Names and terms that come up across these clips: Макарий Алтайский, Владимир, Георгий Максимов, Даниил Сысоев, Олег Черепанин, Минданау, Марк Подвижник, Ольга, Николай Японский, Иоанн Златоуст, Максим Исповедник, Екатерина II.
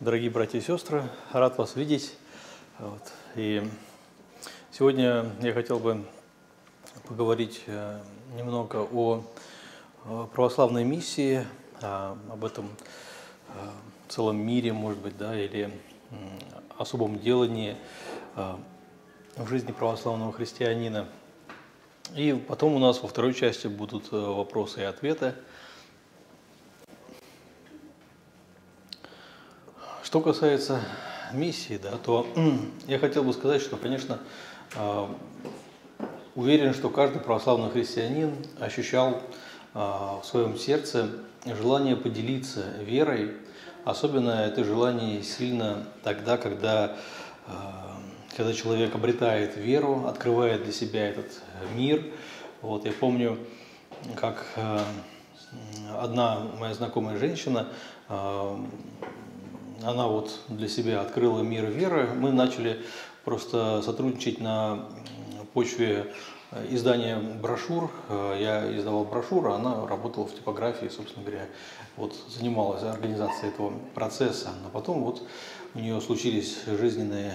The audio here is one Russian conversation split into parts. Дорогие братья и сестры, рад вас видеть. Вот. И сегодня я хотел бы поговорить немного о православной миссии, об этом целом мире, может быть, да, или особом делании в жизни православного христианина. И потом у нас во второй части будут вопросы и ответы. Что касается миссии, да, то я хотел бы сказать, что, конечно, уверен, что каждый православный христианин ощущал в своем сердце желание поделиться верой, особенно это желание сильно тогда, когда человек обретает веру, открывает для себя этот мир. Вот, я помню, как одна моя знакомая женщина, она вот для себя открыла мир веры. Мы начали просто сотрудничать на почве издания брошюр. Я издавал брошюры, она работала в типографии, собственно говоря, вот занималась организацией этого процесса. Но потом вот у нее случились жизненные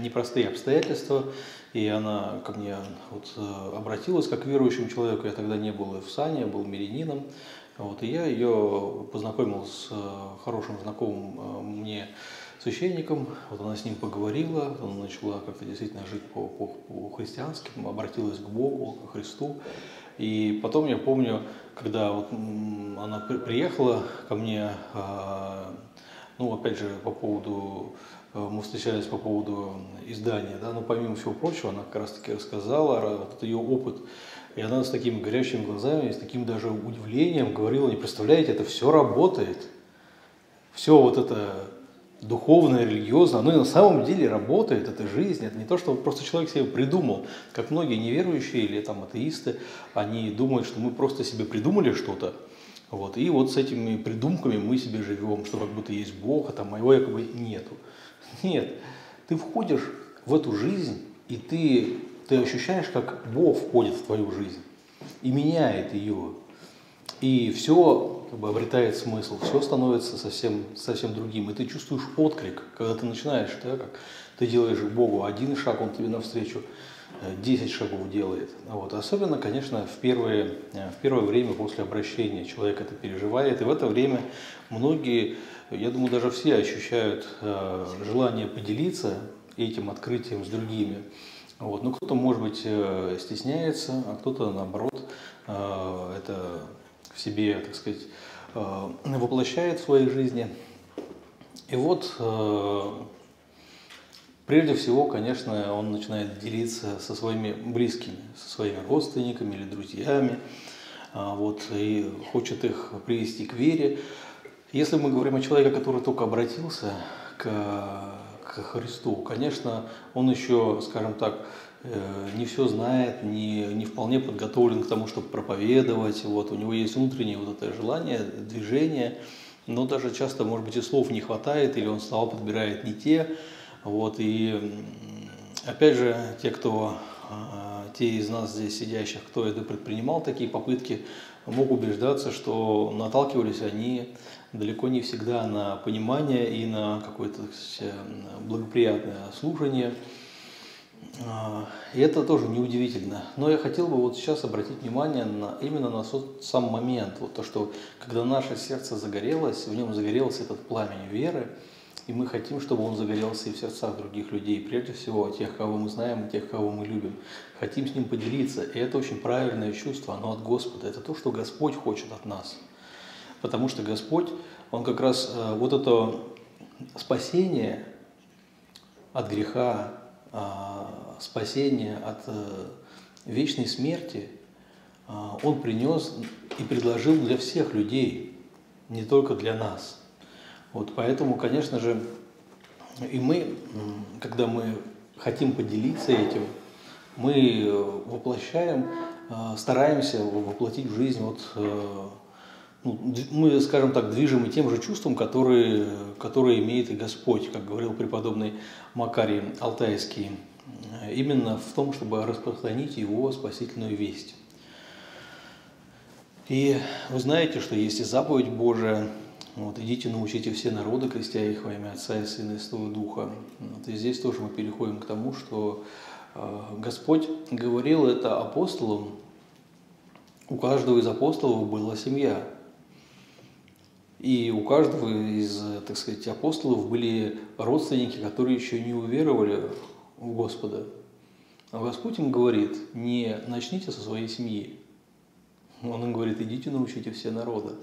непростые обстоятельства, и она ко мне вот обратилась как к верующему человеку. Я тогда не был в сане, я был мирянином. Вот, и я ее познакомил с хорошим знакомым мне священником. Вот она с ним поговорила, она начала как-то действительно жить по-христиански, обратилась к Богу, к Христу. И потом я помню, когда вот она приехала ко мне, ну опять же по поводу, мы встречались по поводу издания, да, но помимо всего прочего она как раз таки рассказала вот ее опыт. И она с такими горящими глазами, с таким даже удивлением говорила: не представляете, это все работает. Все вот это духовное, религиозное, оно на самом деле работает, это жизнь. Это не то, что просто человек себе придумал. Как многие неверующие или там атеисты, они думают, что мы просто себе придумали что-то. Вот, и вот с этими придумками мы себе живем, что как будто есть Бог, а там моего якобы нету. Нет, ты входишь в эту жизнь, и ты ощущаешь, как Бог входит в твою жизнь и меняет ее. И все как бы обретает смысл, все становится совсем другим. И ты чувствуешь отклик, когда ты начинаешь, да, как ты делаешь к Богу один шаг, Он тебе навстречу 10 шагов делает. Вот. Особенно, конечно, в первое время после обращения человек это переживает. И в это время многие, я думаю, даже все ощущают желание поделиться этим открытием с другими. Вот. Но кто-то, может быть, стесняется, а кто-то, наоборот, это в себе, так сказать, воплощает в своей жизни. И вот, прежде всего, конечно, он начинает делиться со своими близкими, со своими родственниками или друзьями, вот, и хочет их привести к вере. Если мы говорим о человеке, который только обратился к Христу, конечно, он еще, скажем так, не все знает, не вполне подготовлен к тому, чтобы проповедовать. Вот, у него есть внутреннее вот это желание, движение, но даже часто, может быть, и слов не хватает, или он слова подбирает не те. Вот, и опять же, те из нас здесь сидящих, кто это предпринимал такие попытки, могут убеждаться, что наталкивались они далеко не всегда на понимание и на какое-то благоприятное служение. И это тоже неудивительно. Но я хотел бы вот сейчас обратить внимание именно на сам момент. Вот то, что когда наше сердце загорелось, в нем загорелся этот пламень веры, и мы хотим, чтобы он загорелся и в сердцах других людей, прежде всего тех, кого мы знаем, и тех, кого мы любим. Хотим с ним поделиться. И это очень правильное чувство, оно от Господа. Это то, что Господь хочет от нас. Потому что Господь, Он как раз вот это спасение от греха, спасение от вечной смерти, Он принес и предложил для всех людей, не только для нас. Вот поэтому, конечно же, и мы, когда мы хотим поделиться этим, мы воплощаем, стараемся воплотить в жизнь, вот, мы, скажем так, движимы тем же чувством, которое имеет и Господь, как говорил преподобный Макарий Алтайский, именно в том, чтобы распространить Его спасительную весть. И вы знаете, что есть и заповедь Божия, Вот, идите, научите все народы, крестя их во имя Отца и Сына и Святого Духа. Вот, и здесь тоже мы переходим к тому, что Господь говорил это апостолам. У каждого из апостолов была семья. И у каждого из, так сказать, апостолов были родственники, которые еще не уверовали в Господа. А Господь им говорит: не начните со своей семьи. Он им говорит: идите, научите все народы.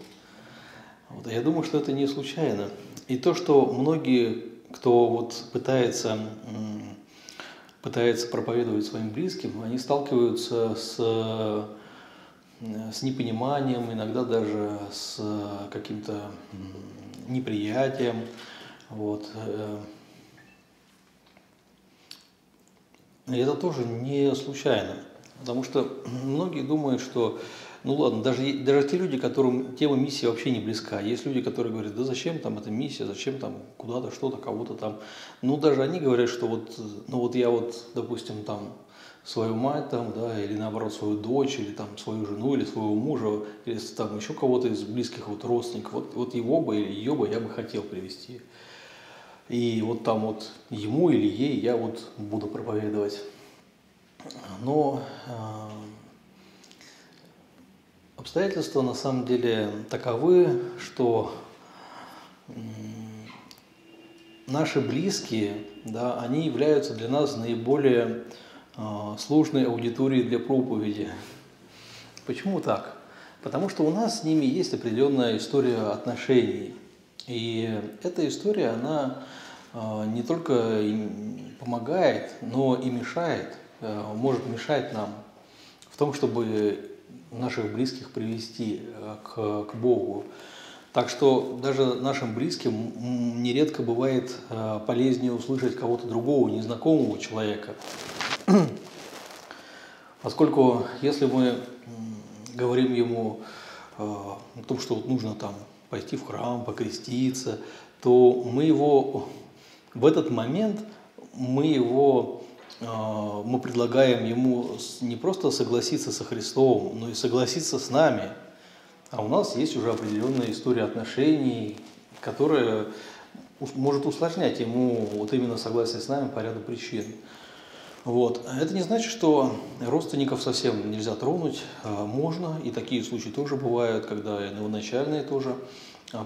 Вот, я думаю, что это не случайно. И то, что многие, кто вот пытается проповедовать своим близким, они сталкиваются с непониманием, иногда даже с каким-то неприятием. Вот. И это тоже не случайно, потому что многие думают, что ну ладно, даже те люди, которым тема миссии вообще не близка, есть люди, которые говорят: да зачем там эта миссия, зачем там куда-то, что-то, кого-то там. Ну даже они говорят, что вот, ну вот я вот, допустим, там свою мать там, да, или наоборот свою дочь, или там свою жену, или своего мужа, или там еще кого-то из близких вот родственников, вот его бы или ее бы я бы хотел привести. И вот там вот ему или ей я вот буду проповедовать. Но обстоятельства на самом деле таковы, что наши близкие, да, они являются для нас наиболее сложной аудиторией для проповеди. Почему так? Потому что у нас с ними есть определенная история отношений. И эта история, она не только помогает, но и мешает, может мешать нам в том, чтобы наших близких привести к Богу. Так что даже нашим близким нередко бывает полезнее услышать кого-то другого, незнакомого человека. Поскольку если мы говорим ему о том, что вот нужно там пойти в храм, покреститься, то мы его в этот момент мы предлагаем ему не просто согласиться со Христом, но и согласиться с нами. А у нас есть уже определенная история отношений, которая может усложнять ему вот именно согласие с нами по ряду причин. Вот. Это не значит, что родственников совсем нельзя тронуть, можно, и такие случаи тоже бывают, когда новоначальные тоже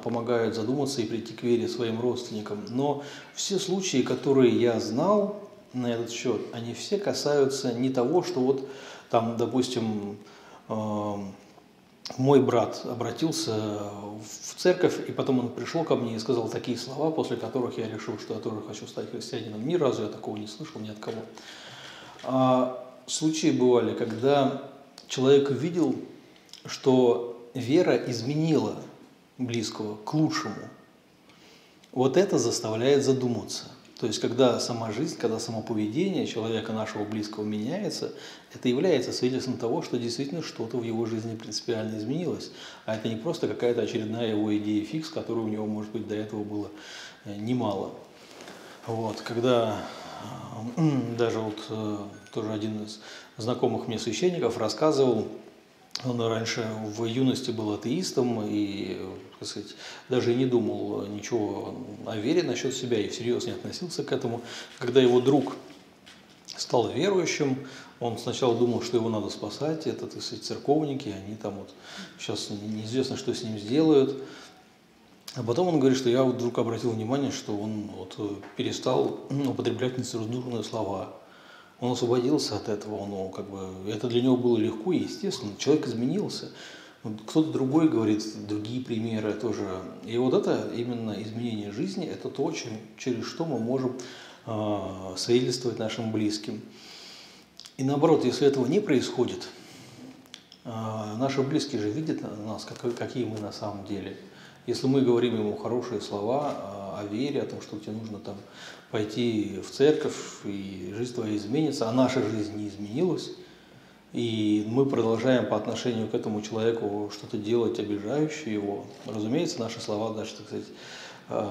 помогают задуматься и прийти к вере своим родственникам. Но все случаи, которые я знал на этот счет, они все касаются не того, что вот там, допустим, мой брат обратился в церковь, и потом он пришел ко мне и сказал такие слова, после которых я решил, что я тоже хочу стать христианином. Ни разу я такого не слышал ни от кого. А случаи бывали, когда человек видел, что вера изменила близкого к лучшему. Вот это заставляет задуматься. То есть, когда сама жизнь, когда само поведение человека, нашего близкого, меняется, это является свидетельством того, что действительно что-то в его жизни принципиально изменилось. А это не просто какая-то очередная его идея фикс, которой у него, может быть, до этого было немало. Вот, когда даже вот тоже один из знакомых мне священников рассказывал, он раньше в юности был атеистом и, так сказать, даже не думал ничего о вере насчет себя и всерьез не относился к этому. Когда его друг стал верующим, он сначала думал, что его надо спасать, это, так сказать, церковники, они там вот сейчас неизвестно, что с ним сделают. А потом он говорит, что я вот вдруг обратил внимание, что он вот перестал употреблять нецензурные слова. Он освободился от этого, он, как бы, это для него было легко и естественно. Человек изменился. Кто-то другой говорит другие примеры тоже. И вот это именно изменение жизни, это то, через что мы можем свидетельствовать нашим близким. И наоборот, если этого не происходит, наши близкие же видят нас, какие мы на самом деле. Если мы говорим ему хорошие слова о вере, о том, что тебе нужно там пойти в церковь, и жизнь твоя изменится, а наша жизнь не изменилась, и мы продолжаем по отношению к этому человеку что-то делать, обижающее его, разумеется, наши слова, даже, так сказать,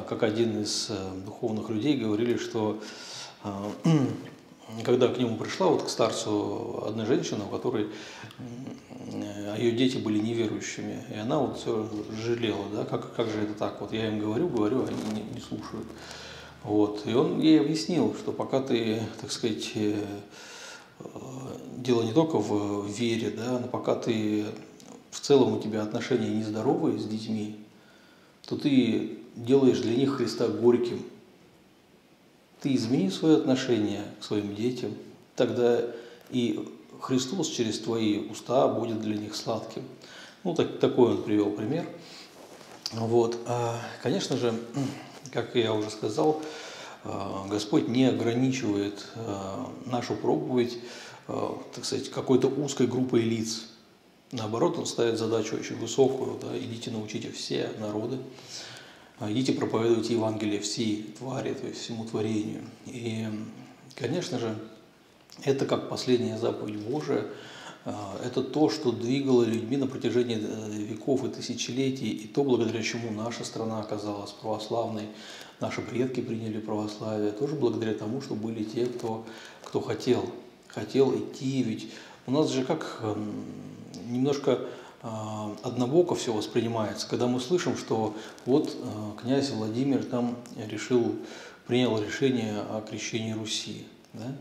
как один из духовных людей говорили, что когда к нему пришла, вот к старцу, одна женщина, у которой ее дети были неверующими, и она вот все жалела, да, как же это так, вот я им говорю, они не слушают. Вот. И он ей объяснил, что пока ты, так сказать, дело не только в вере, да, но пока ты в целом у тебя отношения нездоровые с детьми, то ты делаешь для них Христа горьким. Ты измени свои отношения к своим детям, тогда и Христос через твои уста будет для них сладким. Ну, такой он привел пример. Вот. Конечно же, как я уже сказал, Господь не ограничивает нашу проповедь, так сказать, какой-то узкой группой лиц. Наоборот, он ставит задачу очень высокую, да, идите научите все народы, идите проповедуйте Евангелие всей твари, то есть всему творению. И, конечно же, это как последняя заповедь Божия, это то, что двигало людьми на протяжении веков и тысячелетий, и то, благодаря чему наша страна оказалась православной, наши предки приняли православие, тоже благодаря тому, что были те, кто хотел идти. Ведь у нас же как немножко однобоко все воспринимается, когда мы слышим, что вот князь Владимир там принял решение о крещении Руси, да?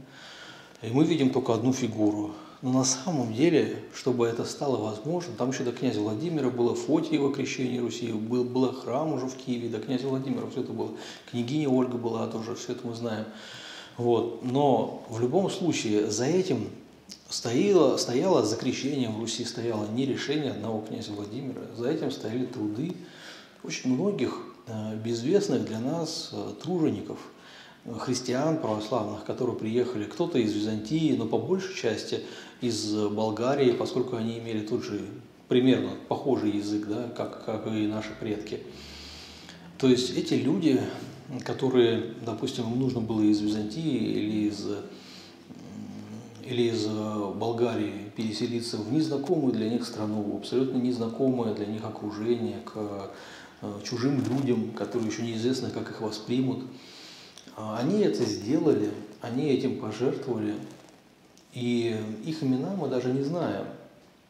И мы видим только одну фигуру. Но на самом деле, чтобы это стало возможно, там еще до князя Владимира было Фотиево крещение Руси, был храм уже в Киеве, до князя Владимира все это было. Княгиня Ольга была тоже, все это мы знаем. Вот. Но в любом случае за этим стояло за крещением Руси, стояло не решение одного князя Владимира, за этим стояли труды очень многих безвестных для нас тружеников, христиан православных, которые приехали, кто-то из Византии, но по большей части из Болгарии, поскольку они имели тот же примерно похожий язык, да, как и наши предки. То есть эти люди, которые, допустим, им нужно было из Византии или из Болгарии переселиться в незнакомую для них страну, абсолютно незнакомое для них окружение, к чужим людям, которые еще неизвестно, как их воспримут. Они это сделали, они этим пожертвовали, и их имена мы даже не знаем.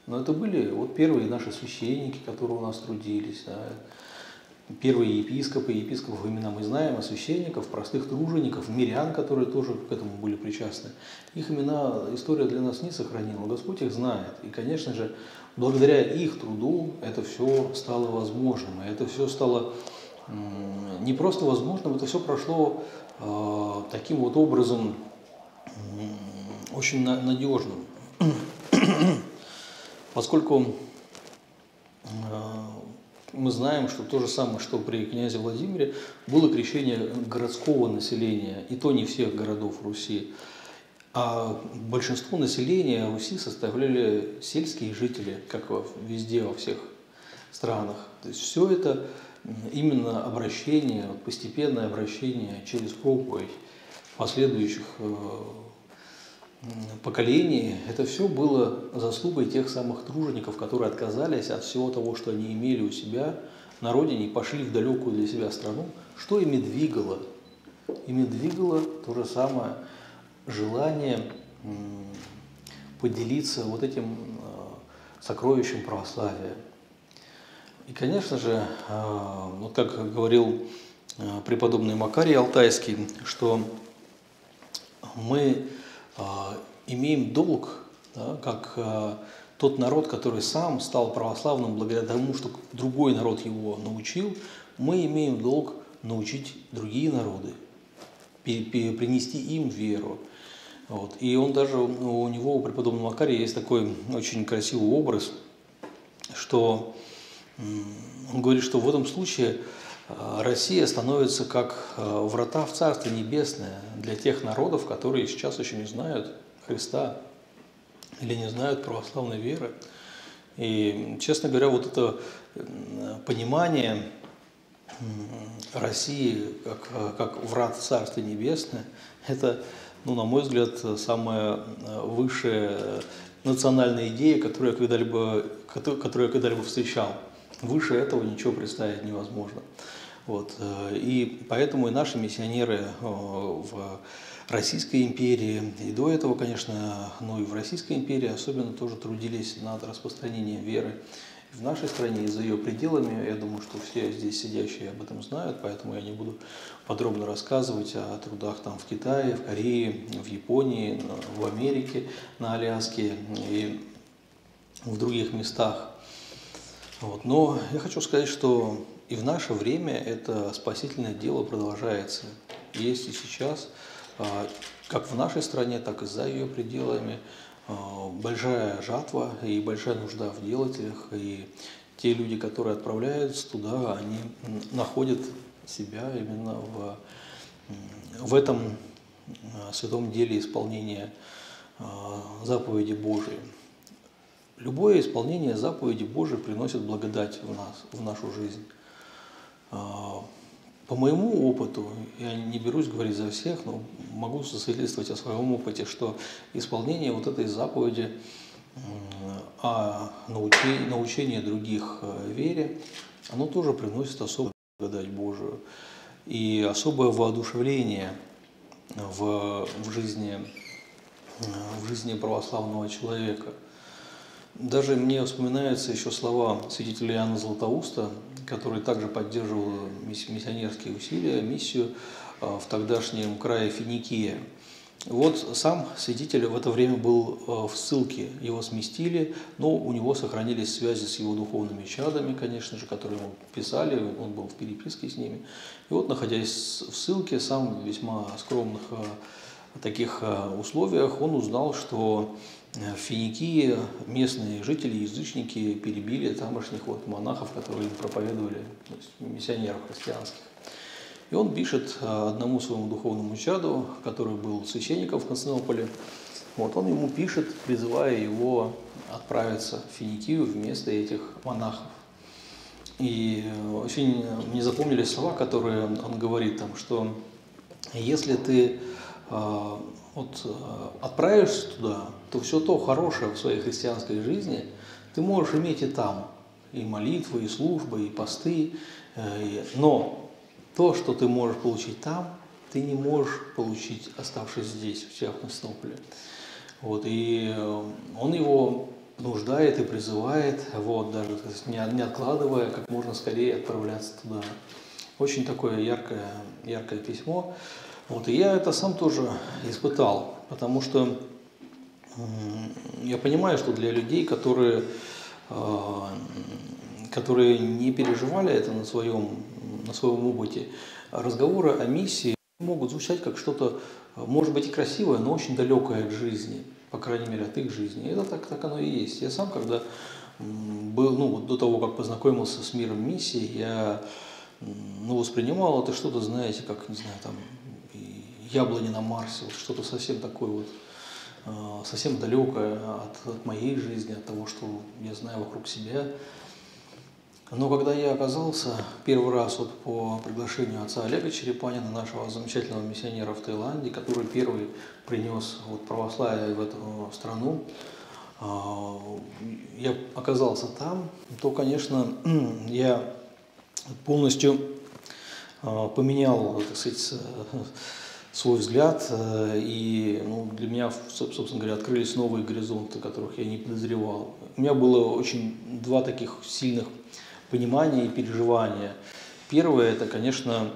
Но это были вот первые наши священники, которые у нас трудились, да, первые епископы, епископов имена мы знаем, а священников, простых тружеников, мирян, которые тоже к этому были причастны. Их имена история для нас не сохранила, Господь их знает. И, конечно же, благодаря их труду это все стало возможным, и это все стало не просто возможным, это все прошло таким вот образом очень надежным, поскольку мы знаем, что то же самое, что при князе Владимире, было крещение городского населения, и то не всех городов Руси, а большинство населения Руси составляли сельские жители, как везде во всех странах. То есть все это именно обращение, постепенное обращение через проповедь последующих поколений, это все было заслугой тех самых тружеников, которые отказались от всего того, что они имели у себя на родине, и пошли в далекую для себя страну. Что ими двигало? Ими двигало то же самое желание поделиться вот этим сокровищем православия. И, конечно же, вот как говорил преподобный Макарий Алтайский, что мы имеем долг, да, как тот народ, который сам стал православным благодаря тому, что другой народ его научил, мы имеем долг научить другие народы, принести им веру. Вот. И он даже, у него, у преподобного Макария, есть такой очень красивый образ, что он говорит, что в этом случае Россия становится как врата в Царство Небесное для тех народов, которые сейчас еще не знают Христа или не знают православной веры. И, честно говоря, вот это понимание России как врат в Царство Небесное, это, ну, на мой взгляд, самая высшая национальная идея, которую я когда-либо встречал. Выше этого ничего представить невозможно. Вот. И поэтому и наши миссионеры в Российской империи, и до этого, конечно, но и в Российской империи особенно тоже трудились над распространением веры. В нашей стране и за ее пределами, я думаю, что все здесь сидящие об этом знают, поэтому я не буду подробно рассказывать о трудах там в Китае, в Корее, в Японии, в Америке, на Аляске и в других местах. Вот. Но я хочу сказать, что и в наше время это спасительное дело продолжается. Есть и сейчас, как в нашей стране, так и за ее пределами, большая жатва и большая нужда в делателях, и те люди, которые отправляются туда, они находят себя именно в этом святом деле исполнения заповеди Божией. Любое исполнение заповеди Божией приносит благодать в нас, в нашу жизнь. По моему опыту, я не берусь говорить за всех, но могу засвидетельствовать о своем опыте, что исполнение вот этой заповеди о научении других вере, оно тоже приносит особую благодать Божию и особое воодушевление в жизни православного человека. Даже мне вспоминаются еще слова святителя Иоанна Златоуста, который также поддерживал миссионерские усилия, миссию в тогдашнем крае Финикия. Вот сам святитель в это время был в ссылке, его сместили, но у него сохранились связи с его духовными чадами, конечно же, которые ему писали, он был в переписке с ними. И вот, находясь в ссылке, сам в весьма скромных таких условиях, он узнал, что в Финикии местные жители, язычники перебили тамошних вот монахов, которые им проповедовали, то есть миссионеров христианских. И он пишет одному своему духовному чаду, который был священником в Константинополе, вот он ему пишет, призывая его отправиться в Финикию вместо этих монахов. И очень мне запомнились слова, которые он говорит там, что если ты отправишься туда, то все то хорошее в своей христианской жизни ты можешь иметь и там, и молитвы, и службы, и посты, но то, что ты можешь получить там, ты не можешь получить, оставшись здесь, в Константинополе. Вот, и он его нуждает и призывает, вот, даже не откладывая, как можно скорее отправляться туда. Очень такое яркое письмо. Вот, и я это сам тоже испытал, потому что я понимаю, что для людей, которые не переживали это на своем опыте, разговоры о миссии могут звучать как что-то, может быть, и красивое, но очень далекое от жизни, по крайней мере, от их жизни. И это так оно и есть. Я сам, когда был, до того, как познакомился с миром миссии, я воспринимал это что-то, знаете, как, не знаю, там, яблони на Марсе, вот что-то совсем такое вот, совсем далекое от моей жизни, от того, что я знаю вокруг себя. Но когда я оказался первый раз вот по приглашению отца Олега Черепанина, нашего замечательного миссионера в Таиланде, который первый принес вот православие в эту страну, я оказался там, то, конечно, я полностью поменял, так сказать, свой взгляд, и для меня, собственно говоря, открылись новые горизонты, которых я не подозревал. У меня было очень два таких сильных понимания и переживания. Первое – это, конечно,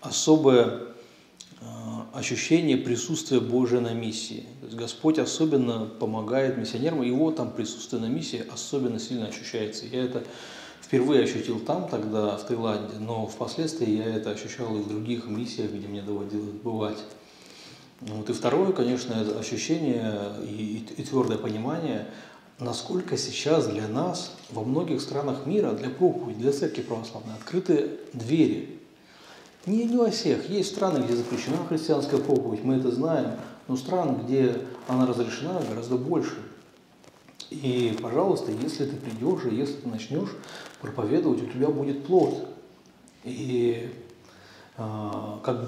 особое ощущение присутствия Божия на миссии. То есть Господь особенно помогает миссионерам, его там присутствие на миссии особенно сильно ощущается. Я это впервые ощутил там, тогда, в Таиланде, но впоследствии я это ощущал и в других миссиях, где мне доводилось бывать. Вот. И второе, конечно, это ощущение и твердое понимание, насколько сейчас для нас во многих странах мира, для проповеди, для церкви православной, открыты двери. Не во всех. Есть страны, где запрещена христианская проповедь, мы это знаем, но стран, где она разрешена, гораздо больше. И, пожалуйста, если ты придешь, и если ты начнешь проповедовать, у тебя будет плод. И как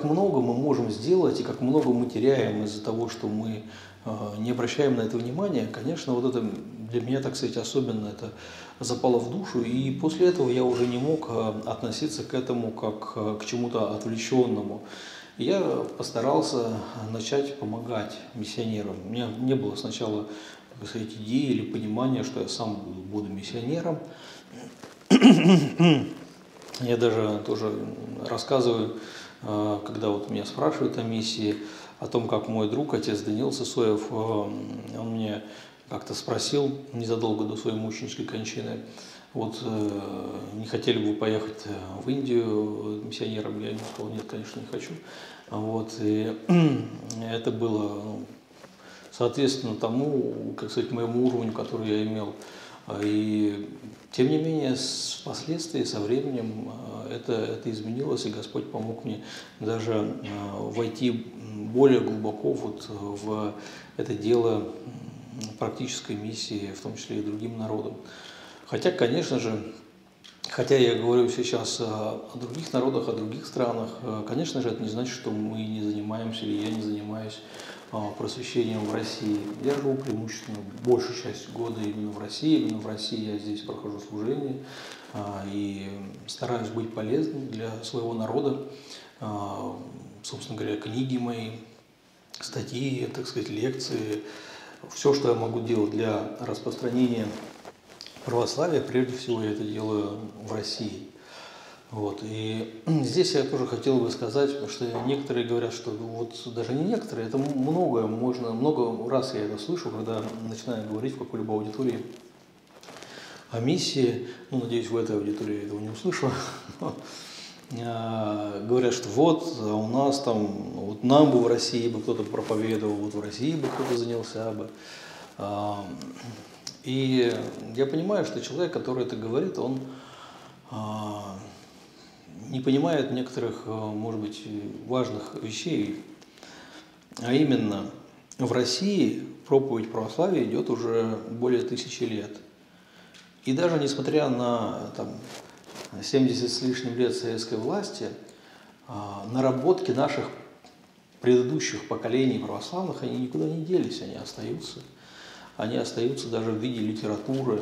много мы можем сделать, и как много мы теряем из-за того, что мы не обращаем на это внимания, конечно, вот это для меня, так сказать, особенно это запало в душу, и после этого я уже не мог относиться к этому как к чему-то отвлеченному. Я постарался начать помогать миссионерам. У меня не было сначала, так сказать, идеи или понимания, что я сам буду миссионером. Я даже тоже рассказываю, когда вот меня спрашивают о миссии, о том, как мой друг, отец Даниил Сысоев, он мне как-то спросил незадолго до своей мученической кончины, вот не хотели бы вы поехать в Индию миссионером? Я ему сказал, нет, конечно, не хочу. Вот, и это было соответственно тому, как сказать, моему уровню, который я имел. И тем не менее, впоследствии, со временем это изменилось, и Господь помог мне даже войти более глубоко вот в это дело практической миссии, в том числе и другим народам. Хотя, конечно же, хотя я говорю сейчас о других народах, о других странах, конечно же, это не значит, что мы не занимаемся, или я не занимаюсь просвещением в России. Я живу преимущественно большую часть года именно в России. Именно в России я здесь прохожу служение и стараюсь быть полезным для своего народа. Собственно говоря, книги мои, статьи, так сказать, лекции, все, что я могу делать для распространения православия, прежде всего я это делаю в России. Вот. И здесь я тоже хотел бы сказать, потому что некоторые говорят, что вот даже не некоторые, это многое можно, много раз я это слышу, когда начинаю говорить в какой-либо аудитории о миссии, ну, надеюсь, в этой аудитории я этого не услышу, говорят, что вот, а у нас там, вот нам бы в России бы кто-то проповедовал, вот в России бы кто-то занялся бы. И я понимаю, что человек, который это говорит, он не понимает некоторых, может быть, важных вещей. А именно, в России проповедь православия идет уже более 1000 лет. И даже несмотря на там, 70 с лишним лет советской власти, наработки наших предыдущих поколений православных, они никуда не делись, они остаются. Они остаются даже в виде литературы.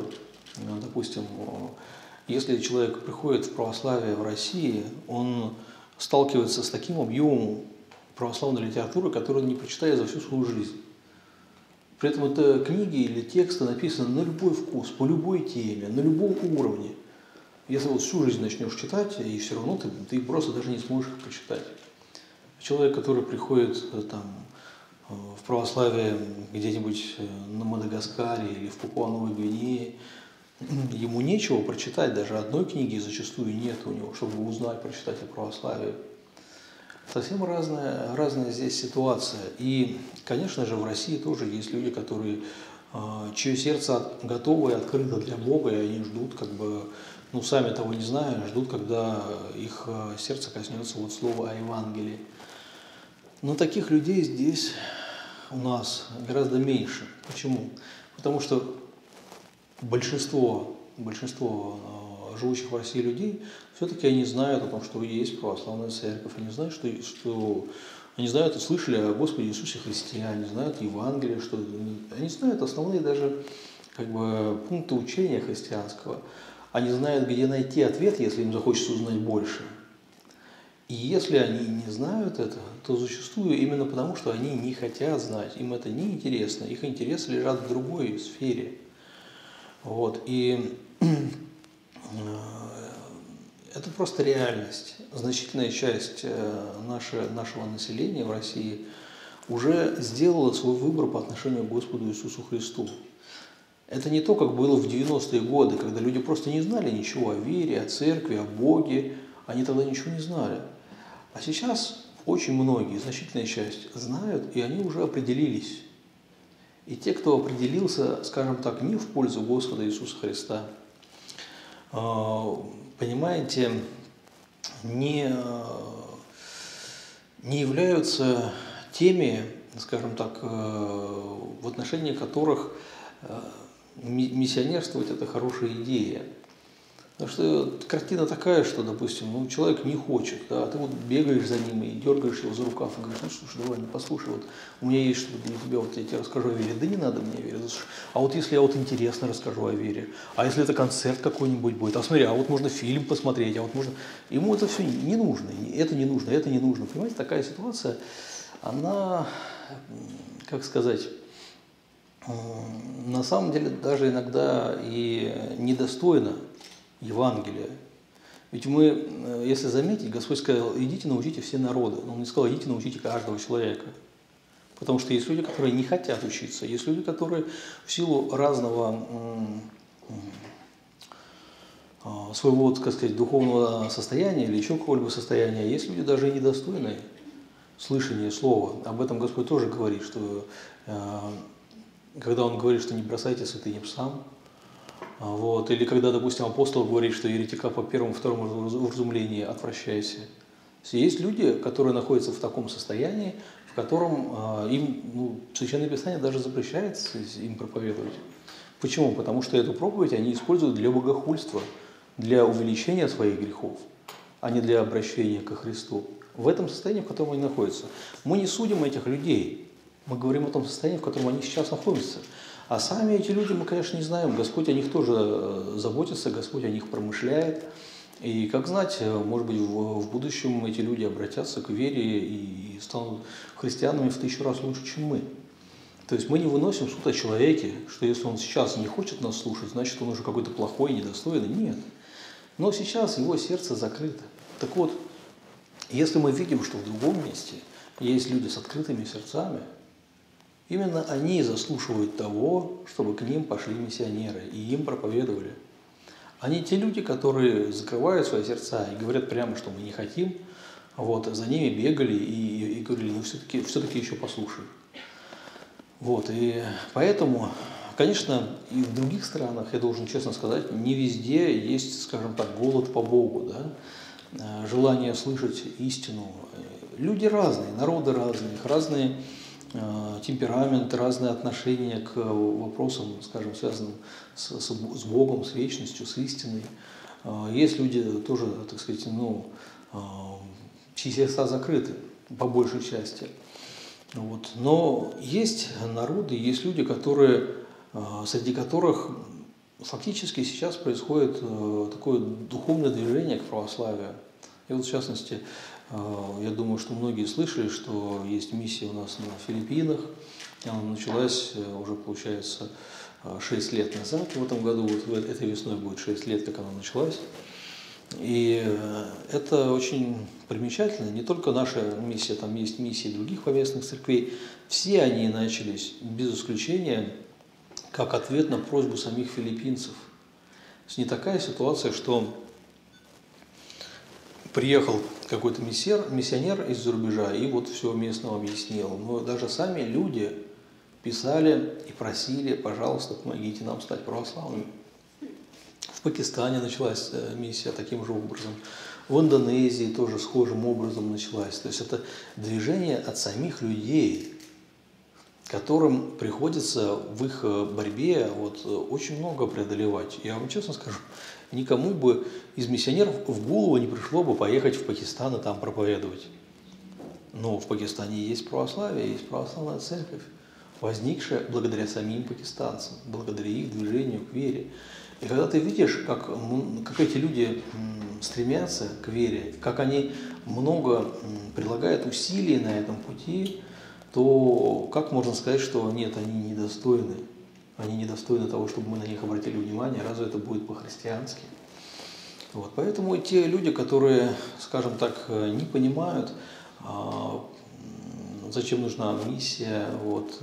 Допустим, если человек приходит в православие в России, он сталкивается с таким объемом православной литературы, которую он не прочитает за всю свою жизнь. При этом это книги или тексты написаны на любой вкус, по любой теме, на любом уровне. Если вот всю жизнь начнешь читать, и все равно ты просто даже не сможешь их прочитать. Человек, который приходит там, в православие где-нибудь на Мадагаскаре или в Папуа-Новой Гвинее, ему нечего прочитать, даже одной книги зачастую нет у него, чтобы узнать, прочитать о православии. Совсем разная здесь ситуация. И, конечно же, в России тоже есть люди, которые, чье сердце готово и открыто для Бога, и они ждут, как бы, ну, сами того не зная, ждут, когда их сердце коснется вот слова о Евангелии. Но таких людей здесь у нас гораздо меньше. Почему? Потому что большинство живущих в России людей, все-таки они знают о том, что есть православная церковь, они знают, что они знают и слышали о Господе Иисусе Христе, они знают Евангелие, что они знают основные даже как бы, пункты учения христианского, они знают, где найти ответ, если им захочется узнать больше. И если они не знают это, то зачастую именно потому, что они не хотят знать, им это не интересно, их интересы лежат в другой сфере. Вот. И это просто реальность. Значительная часть нашего населения в России уже сделала свой выбор по отношению к Господу Иисусу Христу. Это не то, как было в 90-е годы, когда люди просто не знали ничего о вере, о церкви, о Боге. Они тогда ничего не знали. А сейчас очень многие, значительная часть, знают, и они уже определились. И те, кто определился, скажем так, не в пользу Господа Иисуса Христа, понимаете, не являются теми, скажем так, в отношении которых миссионерствовать – это хорошая идея. Потому что картина такая, что, допустим, ну, человек не хочет, да, а ты вот бегаешь за ним и дергаешь его за рукав и говоришь, ну слушай, давай, ну послушай, вот у меня есть что-то для тебя, вот я тебе расскажу о вере, да не надо мне о вере, а вот если я вот интересно расскажу о вере, а если это концерт какой-нибудь будет, а смотри, а вот можно фильм посмотреть, а вот можно… Ему это все не нужно, это не нужно, это не нужно. Понимаете, такая ситуация, она, как сказать… на самом деле даже иногда и недостойно Евангелия. Ведь мы, если заметить, Господь сказал, идите научите все народы. Но Он не сказал, идите научите каждого человека. Потому что есть люди, которые не хотят учиться, есть люди, которые в силу разного своего, так сказать, духовного состояния или еще какого-либо состояния, есть люди даже недостойные слышания слова. Об этом Господь тоже говорит, что когда Он говорит, что не бросайте святыням сам, вот, или когда, допустим, апостол говорит, что еретика по первому, второму вразумлению отвращайся. Есть люди, которые находятся в таком состоянии, в котором им, ну, Священное Писание даже запрещает им проповедовать. Почему? Потому что эту проповедь они используют для богохульства, для увеличения своих грехов, а не для обращения ко Христу. В этом состоянии, в котором они находятся. Мы не судим этих людей. Мы говорим о том состоянии, в котором они сейчас находятся. А сами эти люди мы, конечно, не знаем. Господь о них тоже заботится, Господь о них промышляет. И как знать, может быть, в будущем эти люди обратятся к вере и станут христианами в 1000 раз лучше, чем мы. То есть мы не выносим суд о человеке, что если он сейчас не хочет нас слушать, значит, он уже какой-то плохой, недостойный. Нет. Но сейчас его сердце закрыто. Так вот, если мы видим, что в другом месте есть люди с открытыми сердцами, именно они заслуживают того, чтобы к ним пошли миссионеры и им проповедовали. Они те люди, которые закрывают свои сердца и говорят прямо, что мы не хотим, вот, за ними бегали и говорили, ну все-таки еще послушай. Вот, и поэтому, конечно, и в других странах, я должен честно сказать, не везде есть, скажем так, голод по Богу, да? Желание слышать истину. Люди разные, народы разные, разные темперамент, разные отношения к вопросам, скажем, связанным с Богом, с вечностью, с истиной. Есть люди тоже, так сказать, ну, чьи сердца закрыты, по большей части. Вот. Но есть народы, есть люди, которые, среди которых фактически сейчас происходит такое духовное движение к православию. И вот в частности, я думаю, что многие слышали, что есть миссия у нас на Филиппинах. Она началась уже, получается, 6 лет назад. В этом году, вот этой весной будет 6 лет, как она началась. И это очень примечательно. Не только наша миссия, там есть миссии других поместных церквей. Все они начались, без исключения, как ответ на просьбу самих филиппинцев. То есть не такая ситуация, что приехал какой-то миссионер из-за рубежа и вот все местного объяснил. Но даже сами люди писали и просили, пожалуйста, помогите нам стать православными. В Пакистане началась миссия таким же образом. В Индонезии тоже схожим образом началась. То есть это движение от самих людей, которым приходится в их борьбе вот очень много преодолевать. Я вам честно скажу, никому бы из миссионеров в голову не пришло бы поехать в Пакистан и там проповедовать. Но в Пакистане есть православие, есть православная церковь, возникшая благодаря самим пакистанцам, благодаря их движению к вере. И когда ты видишь, как эти люди стремятся к вере, как они много прилагают усилий на этом пути, то как можно сказать, что нет, они недостойны? Они недостойны того, чтобы мы на них обратили внимание, разве это будет по-христиански? Вот. Поэтому те люди, которые, скажем так, не понимают, зачем нужна миссия, вот,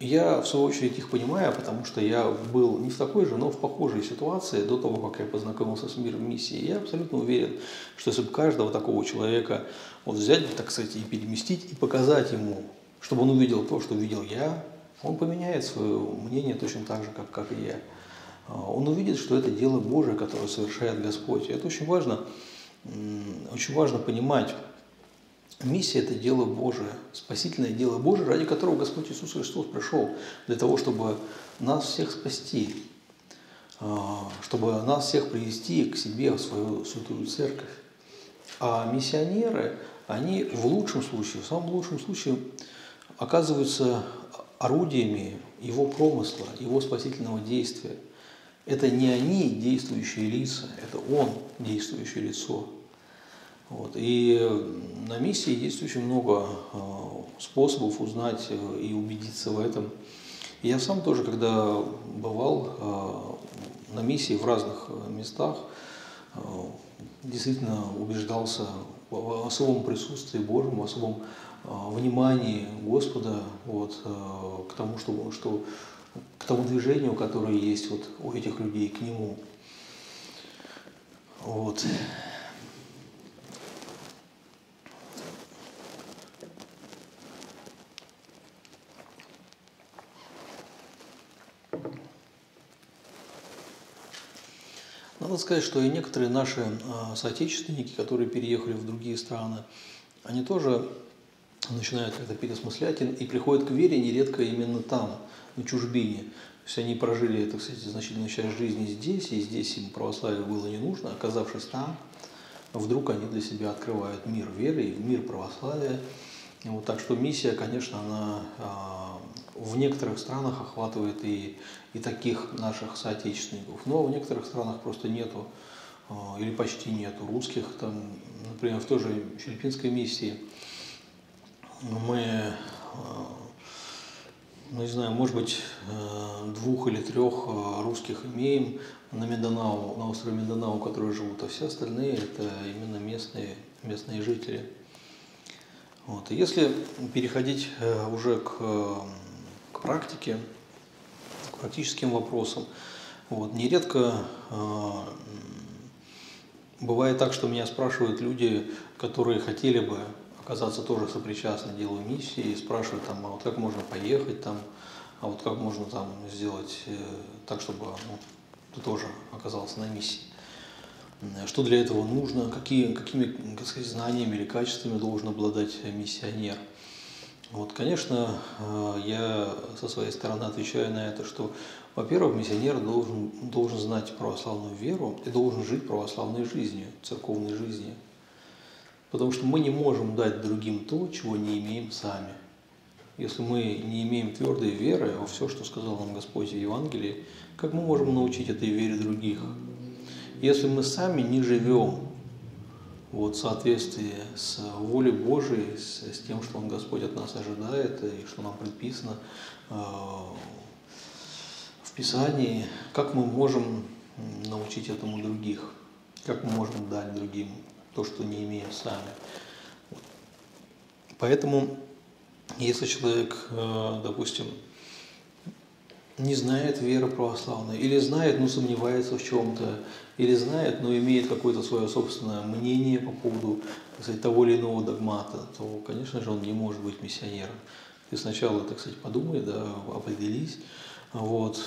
я, в свою очередь, их понимаю, потому что я был не в такой же, но в похожей ситуации до того, как я познакомился с миром миссии. Я абсолютно уверен, что если бы каждого такого человека вот взять, так сказать, и переместить, и показать ему, чтобы он увидел то, что видел я, он поменяет свое мнение точно так же, как и я. Он увидит, что это дело Божие, которое совершает Господь. И это очень важно понимать. Миссия – это дело Божие, спасительное дело Божие, ради которого Господь Иисус Христос пришел, для того, чтобы нас всех спасти. чтобы нас всех привести к себе, в свою святую церковь. А миссионеры, они в лучшем случае, в самом лучшем случае оказываются орудиями его промысла, его спасительного действия. Это не они действующие лица, это он действующее лицо. Вот. И на миссии есть очень много способов узнать и убедиться в этом. Я сам тоже, когда бывал на миссии в разных местах, действительно убеждался в особом присутствии Божьем, в особом внимании Господа вот, к тому, к тому движению, которое есть вот у этих людей, к нему. Вот. Надо сказать, что и некоторые наши соотечественники, которые переехали в другие страны, они тоже начинают как-то переосмыслять и приходят к вере нередко именно там, на чужбине. То есть они прожили, так сказать, значительную часть жизни здесь, и здесь им православие было не нужно. Оказавшись там, вдруг они для себя открывают мир веры и мир православия. И вот, так что миссия, конечно, она в некоторых странах охватывает и таких наших соотечественников, но в некоторых странах просто нету или почти нету русских. Там, например, в той же филиппинской миссии мы, ну, не знаю, может быть, 2 или 3 русских имеем на Минданау, на острове Минданау, которые живут, а все остальные это именно местные жители. Вот. И если переходить уже к практике, к практическим вопросам, вот, нередко бывает так, что меня спрашивают люди, которые хотели бы оказаться тоже сопричастны делу миссии, спрашивают, там, а вот как можно поехать, там, а вот как можно там сделать так, чтобы ты тоже оказался на миссии. Что для этого нужно, какими, так сказать, знаниями или качествами должен обладать миссионер. Вот, конечно, я со своей стороны отвечаю на это, что, во-первых, миссионер должен знать православную веру и должен жить православной жизнью, церковной жизнью. Потому что мы не можем дать другим то, чего не имеем сами. Если мы не имеем твердой веры во все, что сказал нам Господь в Евангелии, как мы можем научить этой вере других? Если мы сами не живем вот, в соответствии с волей Божией, с тем, что Он, Господь, от нас ожидает и что нам предписано в Писании, как мы можем научить этому других? Как мы можем дать другим то, что не имеем сами? Вот. Поэтому, если человек, допустим, не знает веры православной, или знает, но сомневается в чем-то, или знает, но имеет какое-то свое собственное мнение по поводу, так сказать, того или иного догмата, то, конечно же, он не может быть миссионером. Ты сначала, так сказать, подумай, да, определись. Вот.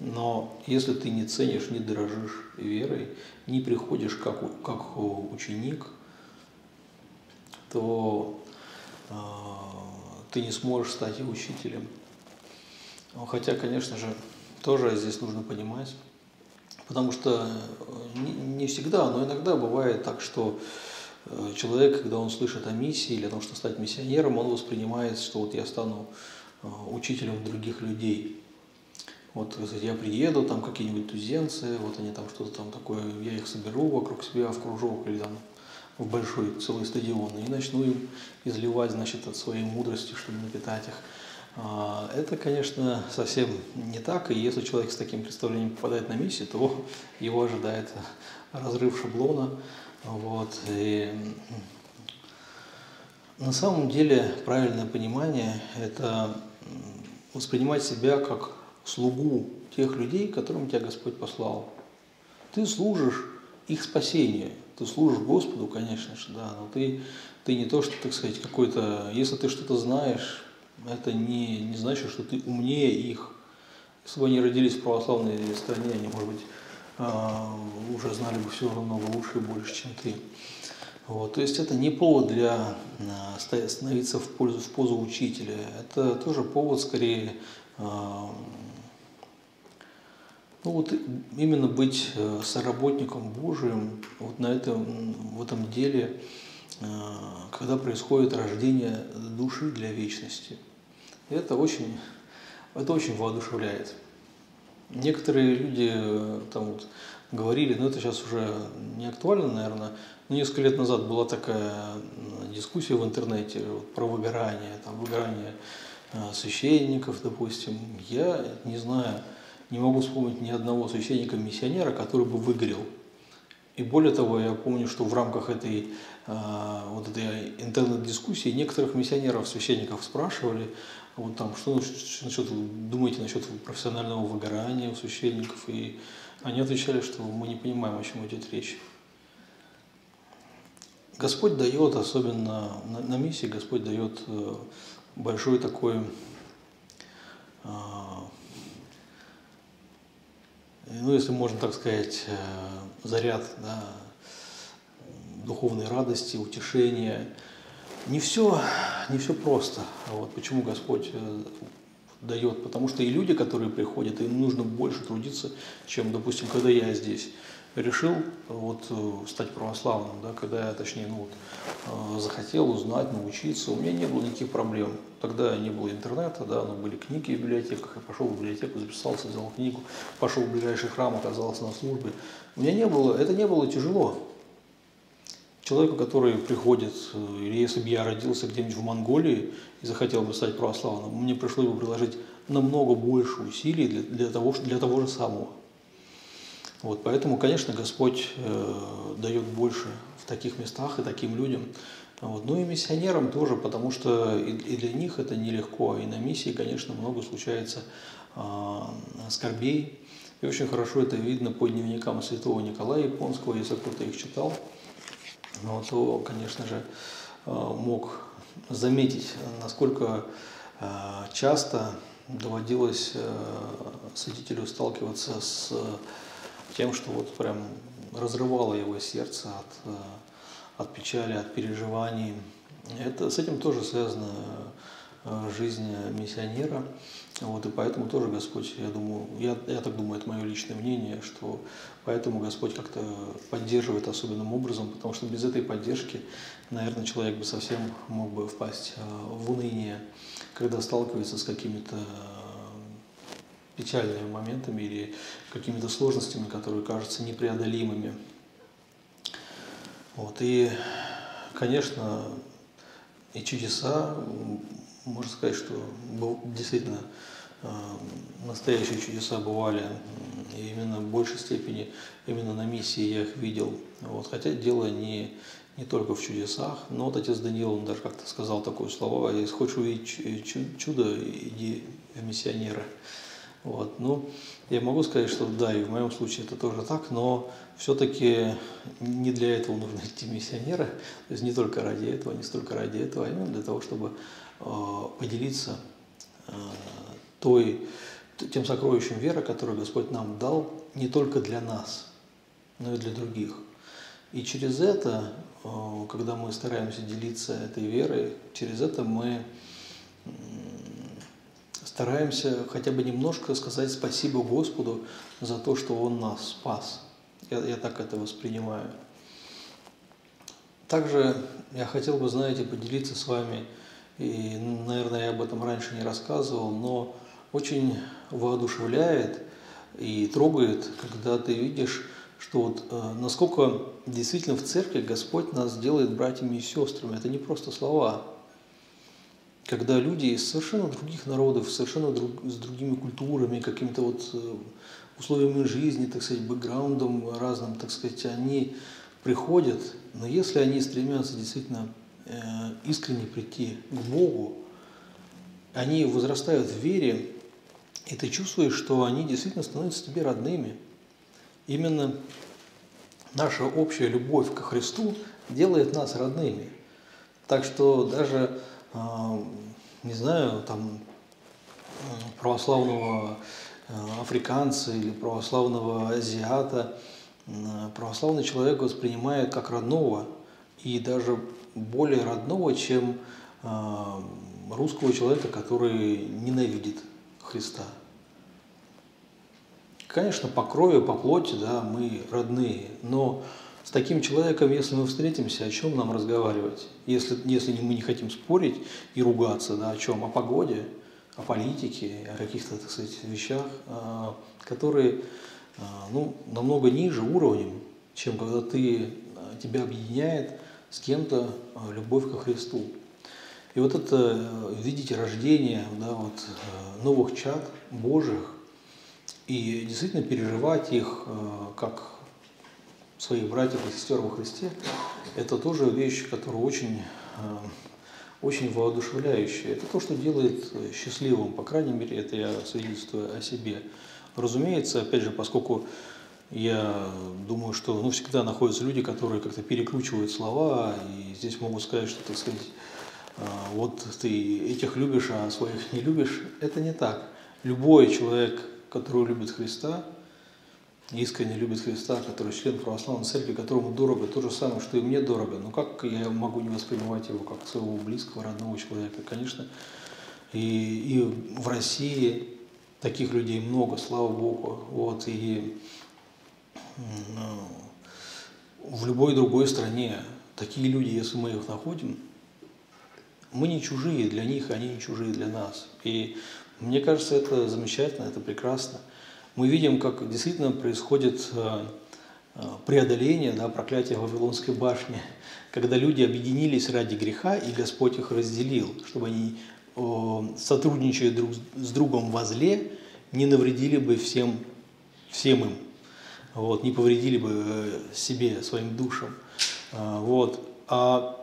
Но если ты не ценишь, не дорожишь верой, не приходишь как ученик, то ты не сможешь стать и учителем. Хотя, конечно же, тоже здесь нужно понимать, потому что не всегда, но иногда бывает так, что человек, когда он слышит о миссии или о том, что стать миссионером, он воспринимает, что вот я стану учителем других людей. Вот, я приеду, там какие-нибудь тузенцы, вот они там что-то там такое, я их соберу вокруг себя в кружок или там в большой целый стадион и начну им изливать, значит, от своей мудрости, чтобы напитать их. Это, конечно, совсем не так, и если человек с таким представлением попадает на миссию, то его ожидает разрыв шаблона. Вот. И на самом деле правильное понимание – это воспринимать себя как слугу тех людей, которым тебя Господь послал. Ты служишь их спасению, ты служишь Господу, конечно же, да, но ты не то, что, так сказать, какой-то… Если ты что-то знаешь… Это не значит, что ты умнее их. Если бы они родились в православной стране, они, может быть, уже знали бы все намного лучше и больше, чем ты. Вот. То есть это не повод для становиться в позу учителя. Это тоже повод, скорее, Ну вот именно быть соработником Божиим вот в этом деле, когда происходит рождение души для вечности. Это очень воодушевляет. Некоторые люди там вот говорили, но это сейчас уже не актуально, наверное, но несколько лет назад была такая дискуссия в интернете про выгорание, там, выгорание священников, допустим. Я не знаю, не могу вспомнить ни одного священника-миссионера, который бы выгорел. И более того, я помню, что в рамках этой, этой интернет-дискуссии некоторых миссионеров-священников спрашивали, вот там, что думаете насчет профессионального выгорания у священников, и они отвечали, что мы не понимаем, о чем идет речь. Господь дает, особенно на миссии, Господь дает большой такой, ну, если можно так сказать, заряд, да, духовной радости, утешения. Не все просто. Вот почему Господь дает? Потому что и люди, которые приходят, им нужно больше трудиться, чем, допустим, когда я здесь решил вот стать православным, да, когда я, точнее, ну, вот, захотел узнать, научиться. У меня не было никаких проблем. Тогда не было интернета, да, но были книги в библиотеках. Я пошел в библиотеку, записался, взял книгу, пошел в ближайший храм, оказался на службе. У меня это не было тяжело. Человеку, который приходит, или если бы я родился где-нибудь в Монголии и захотел бы стать православным, мне пришлось бы приложить намного больше усилий для того же самого. Вот, поэтому, конечно, Господь дает больше в таких местах и таким людям. Вот. Ну и миссионерам тоже, потому что и для них это нелегко. И на миссии, конечно, много случается скорбей. И очень хорошо это видно по дневникам святого Николая Японского, если кто-то их читал. Но то, конечно же, мог заметить, насколько часто доводилось святителю сталкиваться с тем, что вот прям разрывало его сердце от печали, от переживаний. С этим тоже связана жизнь миссионера. Вот, и поэтому тоже Господь, я думаю, я так думаю, это мое личное мнение, что поэтому Господь как-то поддерживает особенным образом, потому что без этой поддержки, наверное, человек бы совсем мог бы впасть в уныние, когда сталкивается с какими-то печальными моментами или какими-то сложностями, которые кажутся непреодолимыми. Вот, и, конечно, и чудеса, можно сказать, что действительно настоящие чудеса бывали, и именно в большей степени именно на миссии я их видел. Вот. Хотя дело не только в чудесах, но вот отец Даниил, он даже как-то сказал такое слово: «Если хочешь увидеть чудо, иди в миссионера». Вот. Ну, я могу сказать, что да, и в моем случае это тоже так, но все-таки не для этого нужно идти в миссионера, то есть не только ради этого, не столько ради этого, а именно для того, чтобы поделиться тем сокровищем веры, которое Господь нам дал, не только для нас, но и для других. И через это, когда мы стараемся делиться этой верой, через это мы стараемся хотя бы немножко сказать спасибо Господу за то, что Он нас спас. Я так это воспринимаю. Также я хотел бы, знаете, поделиться с вами, и, наверное, я об этом раньше не рассказывал, но очень воодушевляет и трогает, когда ты видишь, что вот насколько действительно в церкви Господь нас делает братьями и сестрами. Это не просто слова. Когда люди из совершенно других народов, совершенно с другими культурами, какими-то вот условиями жизни, так сказать, бэкграундом разным, так сказать, они приходят, но если они стремятся действительно искренне прийти к Богу, они возрастают в вере, и ты чувствуешь, что они действительно становятся тебе родными. Именно наша общая любовь ко Христу делает нас родными. Так что даже, не знаю, там православного африканца или православного азиата, православный человек воспринимает как родного, и даже более родного, чем русского человека, который ненавидит Христа. Конечно, по крови, по плоти, да, мы родные, но с таким человеком, если мы встретимся, о чем нам разговаривать? Если мы не хотим спорить и ругаться, да, о чем? О погоде, о политике, о каких-то, так сказать, вещах, которые, ну, намного ниже уровнем, чем когда тебя объединяет с кем-то любовь ко Христу. И вот это, видите, рождение, да, вот, новых чад Божьих, и действительно переживать их как своих братьев и сестер во Христе, это тоже вещь, которая очень воодушевляющая. Это то, что делает счастливым, по крайней мере, это я свидетельствую о себе. Разумеется, опять же, поскольку я думаю, что, ну, всегда находятся люди, которые как-то перекручивают слова, и здесь могут сказать, что, так сказать, вот ты этих любишь, а своих не любишь. Это не так. Любой человек, который любит Христа, искренне любит Христа, который член православной церкви, которому дорого, то же самое, что и мне дорого. Но как я могу не воспринимать его как своего близкого, родного человека? Конечно, и в России таких людей много, слава Богу. Вот, и в любой другой стране такие люди, если мы их находим, мы не чужие для них, они не чужие для нас. И мне кажется, это замечательно, это прекрасно. Мы видим, как действительно происходит преодоление, да, проклятия Вавилонской башни, когда люди объединились ради греха, и Господь их разделил, чтобы они, сотрудничая друг с другом во зле, не навредили бы всем им, вот, не повредили бы себе, своим душам. Вот. А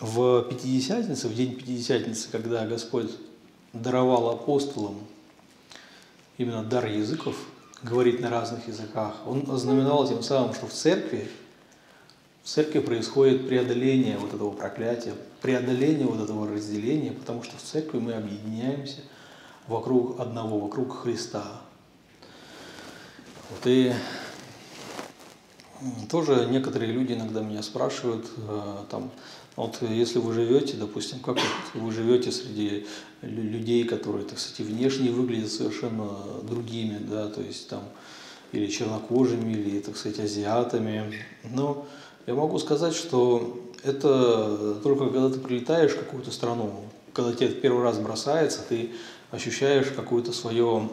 в Пятидесятницу, в день Пятидесятницы, когда Господь даровал апостолам именно дар языков, говорить на разных языках, он ознаменовал тем самым, что в церкви происходит преодоление вот этого проклятия, преодоление вот этого разделения, потому что в церкви мы объединяемся вокруг одного, вокруг Христа. Вот, и тоже некоторые люди иногда меня спрашивают, там, вот если вы живете, допустим, как вы живете среди людей, которые, так сказать, внешне выглядят совершенно другими, да, то есть там или чернокожими, или, так сказать, азиатами. Но я могу сказать, что это только когда ты прилетаешь в какую-то страну, когда тебе в первый раз бросается, ты ощущаешь какую-то свою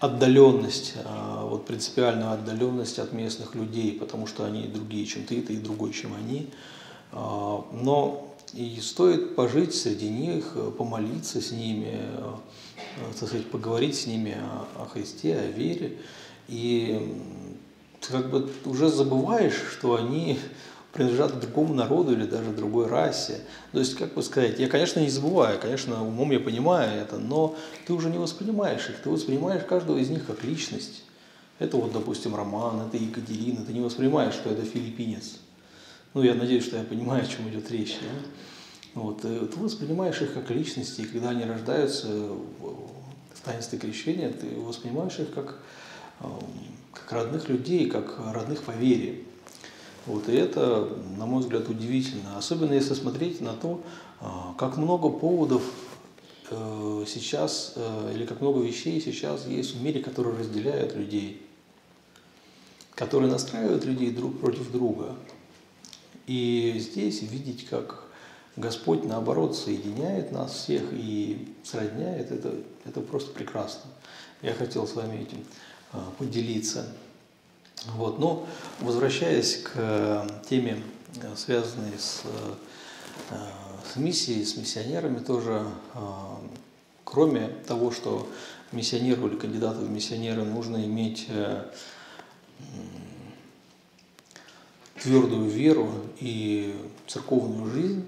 отдаленность, вот принципиальную отдаленность от местных людей, потому что они другие, чем ты другой, чем они. Но и стоит пожить среди них, помолиться с ними, так сказать, поговорить с ними о Христе, о вере. И ты как бы уже забываешь, что они принадлежат к другому народу или даже другой расе. То есть, как бы сказать, я, конечно, не забываю, конечно, умом я понимаю это, но ты уже не воспринимаешь их, ты воспринимаешь каждого из них как личность. Это вот, допустим, Роман, это Екатерина, ты не воспринимаешь, что это филиппинец. Ну, я надеюсь, что я понимаю, о чем идет речь. Да? Вот. Ты воспринимаешь их как личности, и когда они рождаются в таинстве крещения, ты воспринимаешь их как родных людей, как родных по вере. Вот. И это, на мой взгляд, удивительно. Особенно если смотреть на то, как много поводов сейчас, или как много вещей сейчас есть в мире, которые разделяют людей, которые настраивают людей друг против друга. И здесь видеть, как Господь, наоборот, соединяет нас всех и сродняет, это просто прекрасно. Я хотел с вами этим поделиться. Вот. Но, возвращаясь к теме, связанной с миссией, с миссионерами тоже, кроме того, что миссионеру или кандидату в миссионеры нужно иметь твердую веру и церковную жизнь.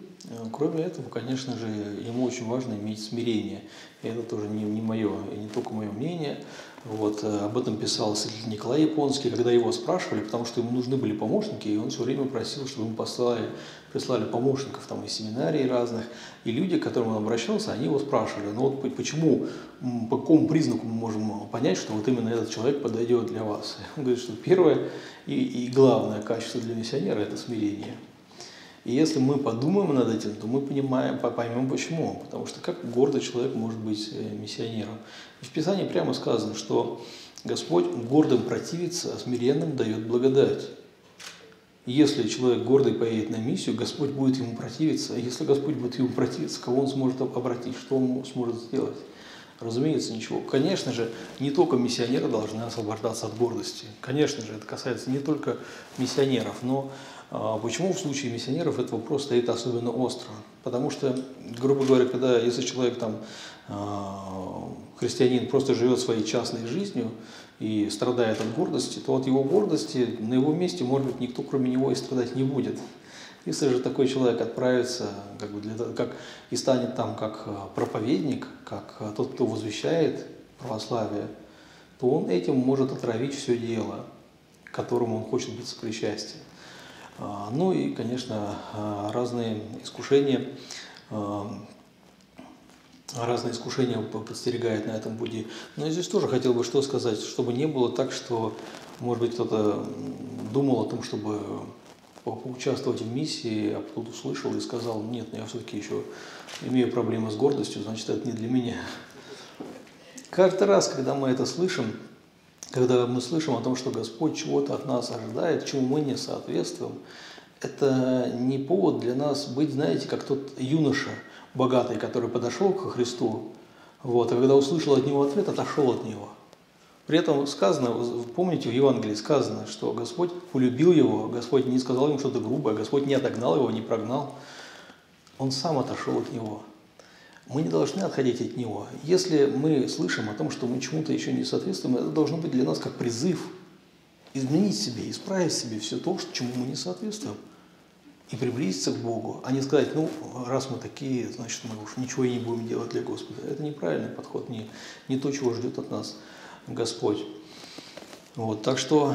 Кроме этого, конечно же, ему очень важно иметь смирение. И это тоже не мое, и не только мое мнение. Вот, об этом писал Николай Японский, когда его спрашивали, потому что ему нужны были помощники, и он все время просил, чтобы ему прислали помощников там, из семинарий разных. И люди, к которым он обращался, они его спрашивали, ну вот почему, по какому признаку мы можем понять, что вот именно этот человек подойдет для вас. Он говорит, что первое и главное качество для миссионера – это смирение. И если мы подумаем над этим, то мы поймем почему. Потому что как гордый человек может быть миссионером? И в Писании прямо сказано, что Господь гордым противится, а смиренным дает благодать. Если человек гордый поедет на миссию, Господь будет ему противиться. А если Господь будет ему противиться, кого он сможет обратить, что он сможет сделать? Разумеется, ничего. Конечно же, не только миссионеры должны освобождаться от гордости. Конечно же, это касается не только миссионеров. Но почему в случае миссионеров этот вопрос стоит особенно остро? Потому что, грубо говоря, если человек, христианин, просто живет своей частной жизнью и страдает от гордости, то от его гордости на его месте, может быть, никто кроме него и страдать не будет. Если же такой человек отправится и станет там как проповедник, как тот, кто возвещает православие, то он этим может отравить все дело, которому он хочет быть сопричастен. Ну и, конечно, разные искушения подстерегают на этом пути. Но я здесь тоже хотел бы что сказать, чтобы не было так, что, может быть, кто-то думал о том, чтобы поучаствовать в миссии, а кто-то услышал и сказал: нет, я все-таки еще имею проблемы с гордостью, значит, это не для меня. Каждый раз, когда мы это слышим, когда мы слышим о том, что Господь чего-то от нас ожидает, чему мы не соответствуем, это не повод для нас быть, знаете, как тот юноша богатый, который подошел ко Христу, а когда услышал от него ответ, отошел от него. При этом сказано, помните, в Евангелии сказано, что Господь полюбил его, Господь не сказал ему что-то грубое, Господь не отогнал его, не прогнал. Он сам отошел от него. Мы не должны отходить от него. Если мы слышим о том, что мы чему-то еще не соответствуем, это должно быть для нас как призыв изменить себе, исправить себе все то, чему мы не соответствуем, и приблизиться к Богу, а не сказать: ну, раз мы такие, значит, мы уж ничего и не будем делать для Господа. Это неправильный подход, не то, чего ждет от нас Господь. Так что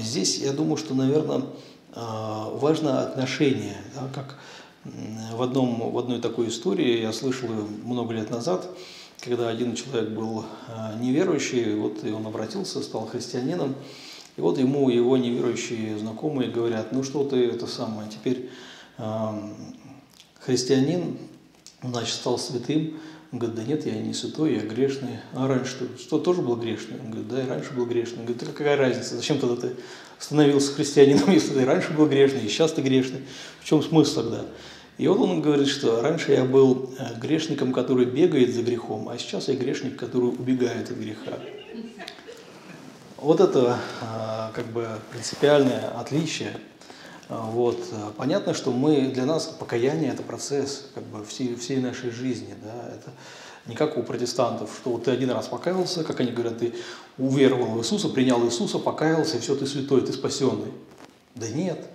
здесь, я думаю, что, наверное, важно отношение. Как в одной такой истории, я слышал много лет назад, когда один человек был неверующий, и он обратился, стал христианином, и ему его неверующие знакомые говорят: ну что ты, теперь христианин, значит, стал святым. Он говорит: да нет, я не святой, я грешный. А раньше что, тоже был грешный? Он говорит: да, и раньше был грешный. Он говорит: да какая разница, зачем тогда ты становился христианином, если ты раньше был грешный, и сейчас ты грешный? В чем смысл тогда? И он говорит, что раньше я был грешником, который бегает за грехом, а сейчас я грешник, который убегает от греха. Это принципиальное отличие. Понятно, что для нас покаяние – это процесс всей нашей жизни. Это не как у протестантов, что ты один раз покаялся, как они говорят, ты уверовал в Иисуса, принял Иисуса, покаялся, и все, ты святой, ты спасенный. Да нет.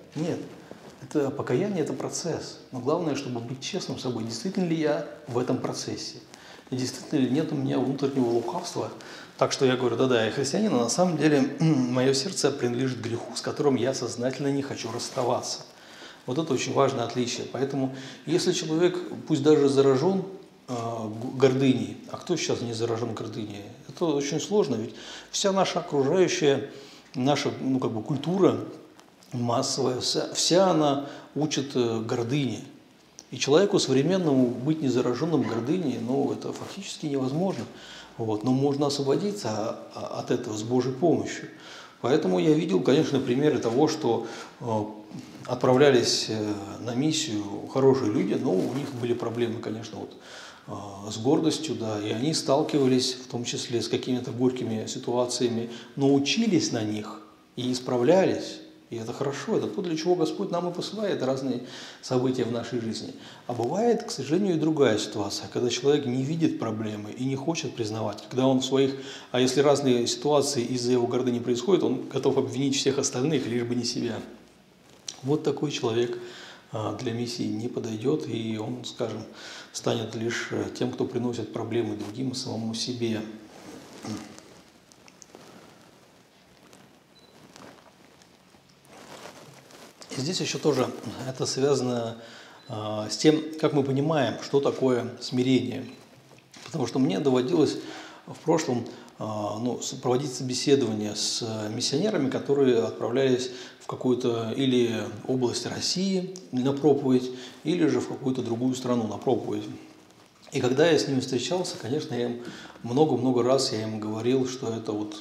Это покаяние – это процесс. Но главное, чтобы быть честным с собой, действительно ли я в этом процессе, и действительно ли нет у меня внутреннего лукавства. Так что я говорю: да-да, я христианин, но на самом деле мое сердце принадлежит греху, с которым я сознательно не хочу расставаться. Это очень важное отличие. Поэтому если человек, пусть даже заражен гордыней, а кто сейчас не заражен гордыней? Это очень сложно, ведь вся наша окружающая, наша культура массовая, вся она учит гордыне. И человеку современному быть незараженным гордыней, это фактически невозможно. Но можно освободиться от этого с Божьей помощью. Поэтому я видел, конечно, примеры того, что отправлялись на миссию хорошие люди, но у них были проблемы, конечно, с гордостью, и они сталкивались в том числе с какими-то горькими ситуациями, но учились на них и исправлялись. И это хорошо, это то, для чего Господь нам и посылает разные события в нашей жизни. А бывает, к сожалению, и другая ситуация, когда человек не видит проблемы и не хочет признавать. Когда он а если разные ситуации из-за его гордыни происходят, он готов обвинить всех остальных, лишь бы не себя. Такой человек для миссии не подойдет, и он, скажем, станет лишь тем, кто приносит проблемы другим и самому себе. И здесь еще тоже это связано с тем, как мы понимаем, что такое смирение. Потому что мне доводилось в прошлом проводить собеседование с миссионерами, которые отправлялись в какую-то или область России на проповедь, или же в какую-то другую страну на проповедь. И когда я с ними встречался, конечно, я им много-много раз я им говорил, что это вот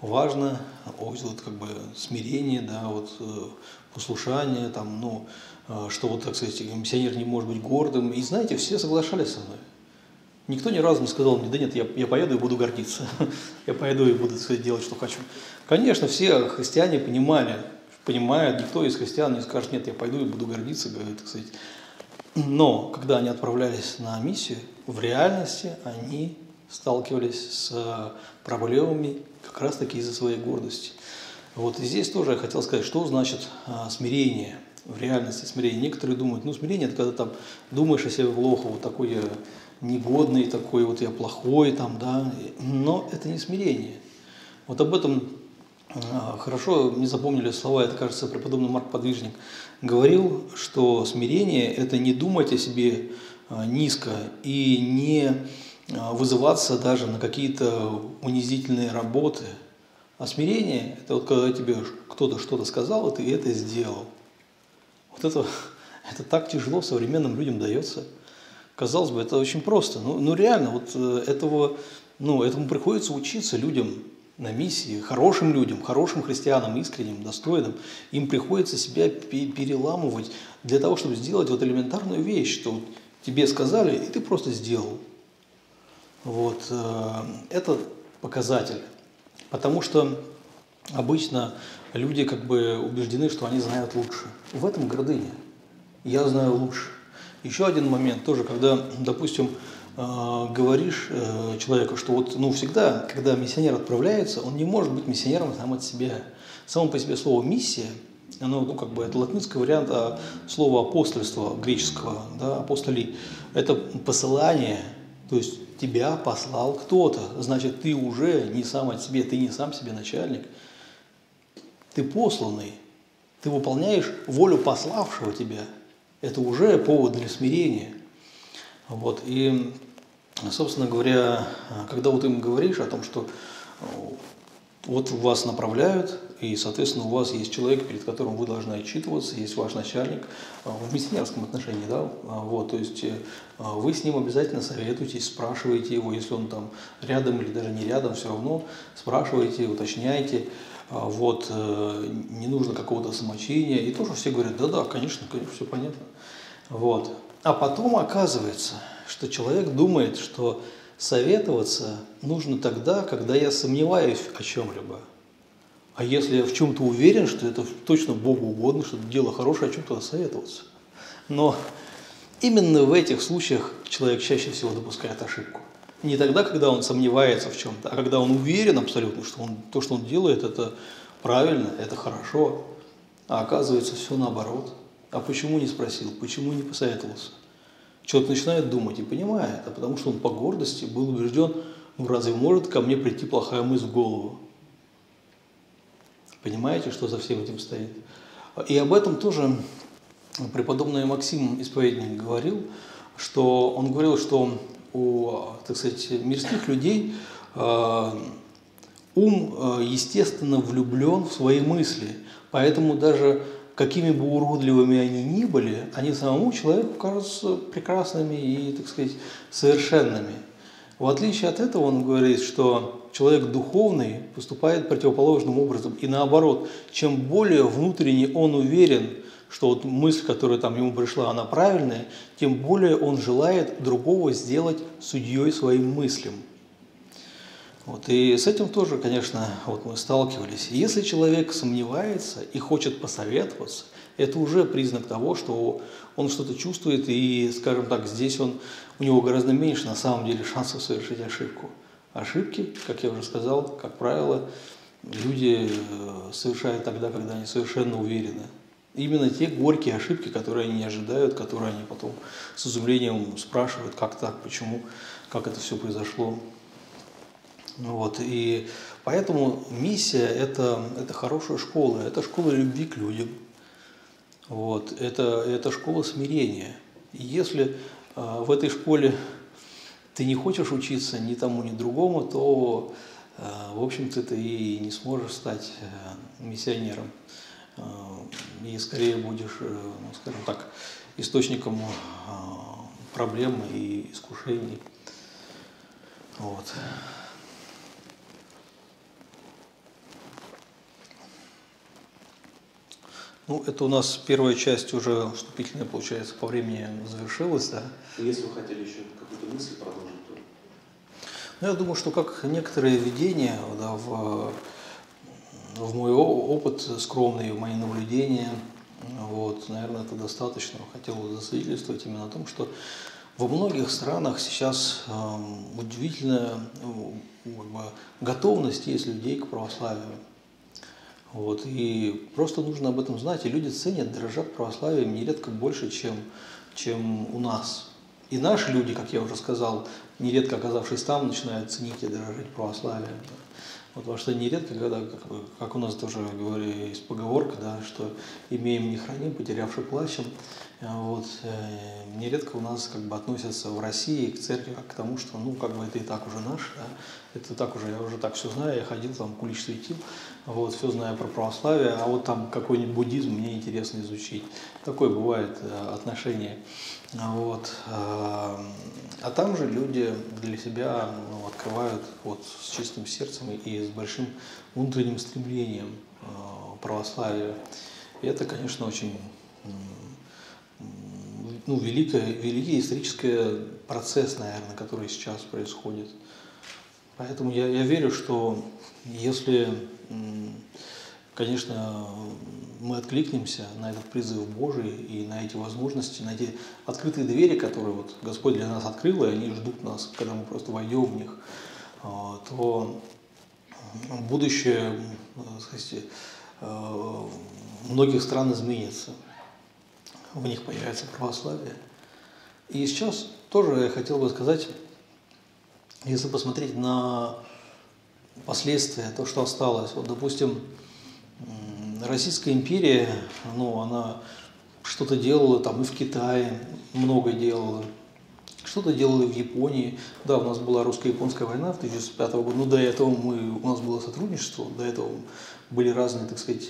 важно, вот как бы смирение, да, вот послушание, там, ну, что вот, так сказать, миссионер не может быть гордым. И знаете, все соглашались со мной. Никто ни разу не сказал мне: да нет, я поеду и буду гордиться, я поеду и буду делать, что хочу. Конечно, все христиане понимают, никто из христиан не скажет: нет, я пойду и буду гордиться, так сказать. Но когда они отправлялись на миссию, в реальности они сталкивались с проблемами как раз-таки из-за своей гордости. Вот и здесь тоже я хотел сказать, что значит смирение. В реальности смирение. Некоторые думают: ну, смирение – это когда там думаешь о себе плохо, вот такой я негодный, такой вот я плохой, там, да. Но это не смирение. Вот об этом хорошо мне запомнили слова, это, кажется, преподобный Марк Подвижник говорил, что смирение – это не думать о себе низко и не вызываться даже на какие-то унизительные работы. А смирение – это вот когда тебе кто-то что-то сказал, и ты это сделал. Вот это так тяжело современным людям дается. Казалось бы, это очень просто. Но реально, вот этому приходится учиться людям на миссии, хорошим людям, хорошим христианам, искренним, достойным. Им приходится себя переламывать для того, чтобы сделать вот элементарную вещь, что тебе сказали, и ты просто сделал. Вот это показатель. Потому что обычно люди как бы убеждены, что они знают лучше. В этом гордыня. Я знаю лучше. Еще один момент тоже, когда, допустим, говоришь человеку, что вот, ну, всегда, когда миссионер отправляется, он не может быть миссионером сам от себя. Само по себе слово «миссия», оно, ну, как бы, это латинский вариант слова «апостольство» греческого, да, «апостоли». Это посылание, то есть тебя послал кто-то, значит, ты уже не сам от себе, ты не сам себе начальник, ты посланный, ты выполняешь волю пославшего тебя. Это уже повод для смирения. Вот. И, собственно говоря, когда вот им говоришь о том, что вот вас направляют, и, соответственно, у вас есть человек, перед которым вы должны отчитываться, есть ваш начальник в миссионерском отношении, да, вот, то есть вы с ним обязательно советуетесь, спрашиваете его, если он там рядом или даже не рядом, все равно спрашиваете, уточняете, вот, не нужно какого-то самочиния, и тоже все говорят: да-да, конечно, конечно, все понятно, вот. А потом оказывается, что человек думает, что советоваться нужно тогда, когда я сомневаюсь о чем-либо. А если я в чем-то уверен, что это точно Богу угодно, что это дело хорошее, о чем-то советоваться. Но именно в этих случаях человек чаще всего допускает ошибку. Не тогда, когда он сомневается в чем-то, а когда он уверен абсолютно, что то, что он делает, это правильно, это хорошо. А оказывается, все наоборот. А почему не спросил, почему не посоветовался? Человек начинает думать и понимает, а потому что он по гордости был убежден: ну разве может ко мне прийти плохая мысль в голову? Понимаете, что за всем этим стоит? И об этом тоже преподобный Максим Исповедник говорил, что он говорил, что у, так сказать, мирских людей ум, естественно, влюблен в свои мысли, поэтому даже какими бы уродливыми они ни были, они самому человеку кажутся прекрасными и, так сказать, совершенными. В отличие от этого, он говорит, что человек духовный поступает противоположным образом. И наоборот, чем более внутренне он уверен, что вот мысль, которая там ему пришла, она правильная, тем более он желает другого сделать судьей своим мыслям. Вот, и с этим тоже, конечно, вот мы сталкивались. Если человек сомневается и хочет посоветоваться, это уже признак того, что он что-то чувствует, и, скажем так, здесь у него гораздо меньше, на самом деле, шансов совершить ошибку. Ошибки, как я уже сказал, как правило, люди совершают тогда, когда они совершенно уверены. Именно те горькие ошибки, которые они не ожидают, которые они потом с изумлением спрашивают, как так, почему, как это все произошло. Вот, и поэтому миссия – это хорошая школа, это школа любви к людям, вот, это школа смирения. И если в этой школе ты не хочешь учиться ни тому, ни другому, то, в общем-то, ты и не сможешь стать миссионером. И скорее будешь, ну, скажем так, источником проблем и искушений. Вот. Ну, это у нас первая часть уже вступительная, получается, по времени завершилась, да. Если вы хотели еще какую-то мысль продолжить, то... Ну, я думаю, что как некоторые введения, да, в мой опыт скромный, в мои наблюдения, вот, наверное, это достаточно. Хотел засвидетельствовать именно о том, что во многих странах сейчас удивительная готовность есть людей к православию. Вот, и просто нужно об этом знать. И люди ценят, дорожат православием нередко больше, чем у нас. И наши люди, как я уже сказал, нередко оказавшись там, начинают ценить и дорожить православием. Вот, во что нередко, когда, как у нас тоже говорили, есть поговорка, да, что имеем не храним, потерявши плачем. Вот, нередко у нас как бы относятся в России к церкви как к тому, что ну как бы это и так уже наше, да, это так уже, я уже так все знаю, я ходил там, кулич светил, вот, все знаю про православие, а вот там какой-нибудь буддизм мне интересно изучить. Такое бывает отношение. Вот. А там же люди для себя, ну, открывают вот с чистым сердцем и с большим внутренним стремлением православия. И это, конечно, очень... Ну, великий исторический процесс, наверное, который сейчас происходит. Поэтому я верю, что если, конечно, мы откликнемся на этот призыв Божий и на эти возможности, на эти открытые двери, которые вот Господь для нас открыл, и они ждут нас, когда мы просто войдем в них, то будущее, так сказать, многих стран изменится. В них появляется православие. И сейчас тоже я хотел бы сказать, если посмотреть на последствия, то, что осталось. Вот, допустим, Российская империя, ну, она что-то делала там и в Китае, много делала, что-то делала и в Японии. Да, у нас была русско-японская война в 1905 году, но до этого у нас было сотрудничество, до этого были разные, так сказать,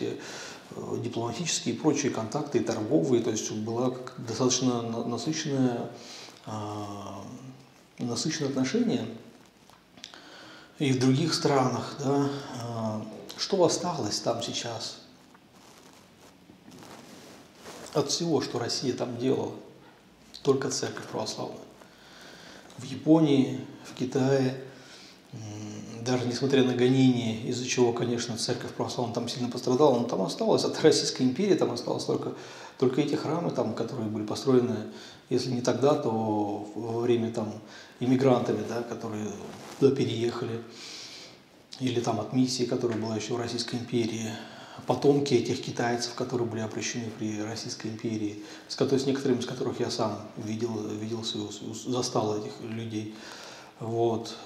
дипломатические и прочие контакты, и торговые, то есть была достаточно насыщенное отношение и в других странах, да. Что осталось там сейчас от всего, что Россия там делала? Только церковь православная. В Японии, в Китае, даже несмотря на гонения, из-за чего, конечно, церковь православная там сильно пострадала, но там осталось, от Российской империи там осталось только эти храмы, там, которые были построены, если не тогда, то во время там иммигрантами, да, которые туда переехали, или там от миссии, которая была еще в Российской империи, потомки этих китайцев, которые были обращены при Российской империи, с некоторыми из которых я сам застал этих людей. Вот.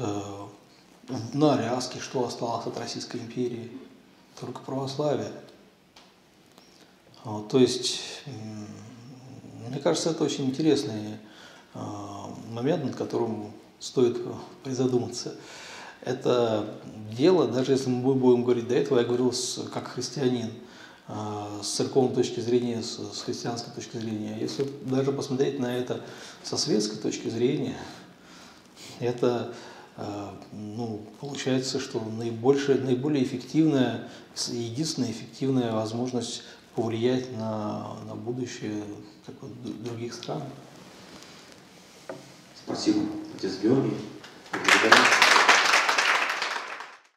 На Аляске что осталось от Российской империи? Только православие. Вот, то есть, мне кажется, это очень интересный момент, над которым стоит призадуматься. Это дело, даже если мы будем говорить, до этого я говорил как христианин, с церковной точки зрения, с христианской точки зрения. Если даже посмотреть на это со светской точки зрения, это... Ну, получается, что наиболее эффективная, единственная эффективная возможность повлиять на будущее как бы других стран. Спасибо, отец Георгий.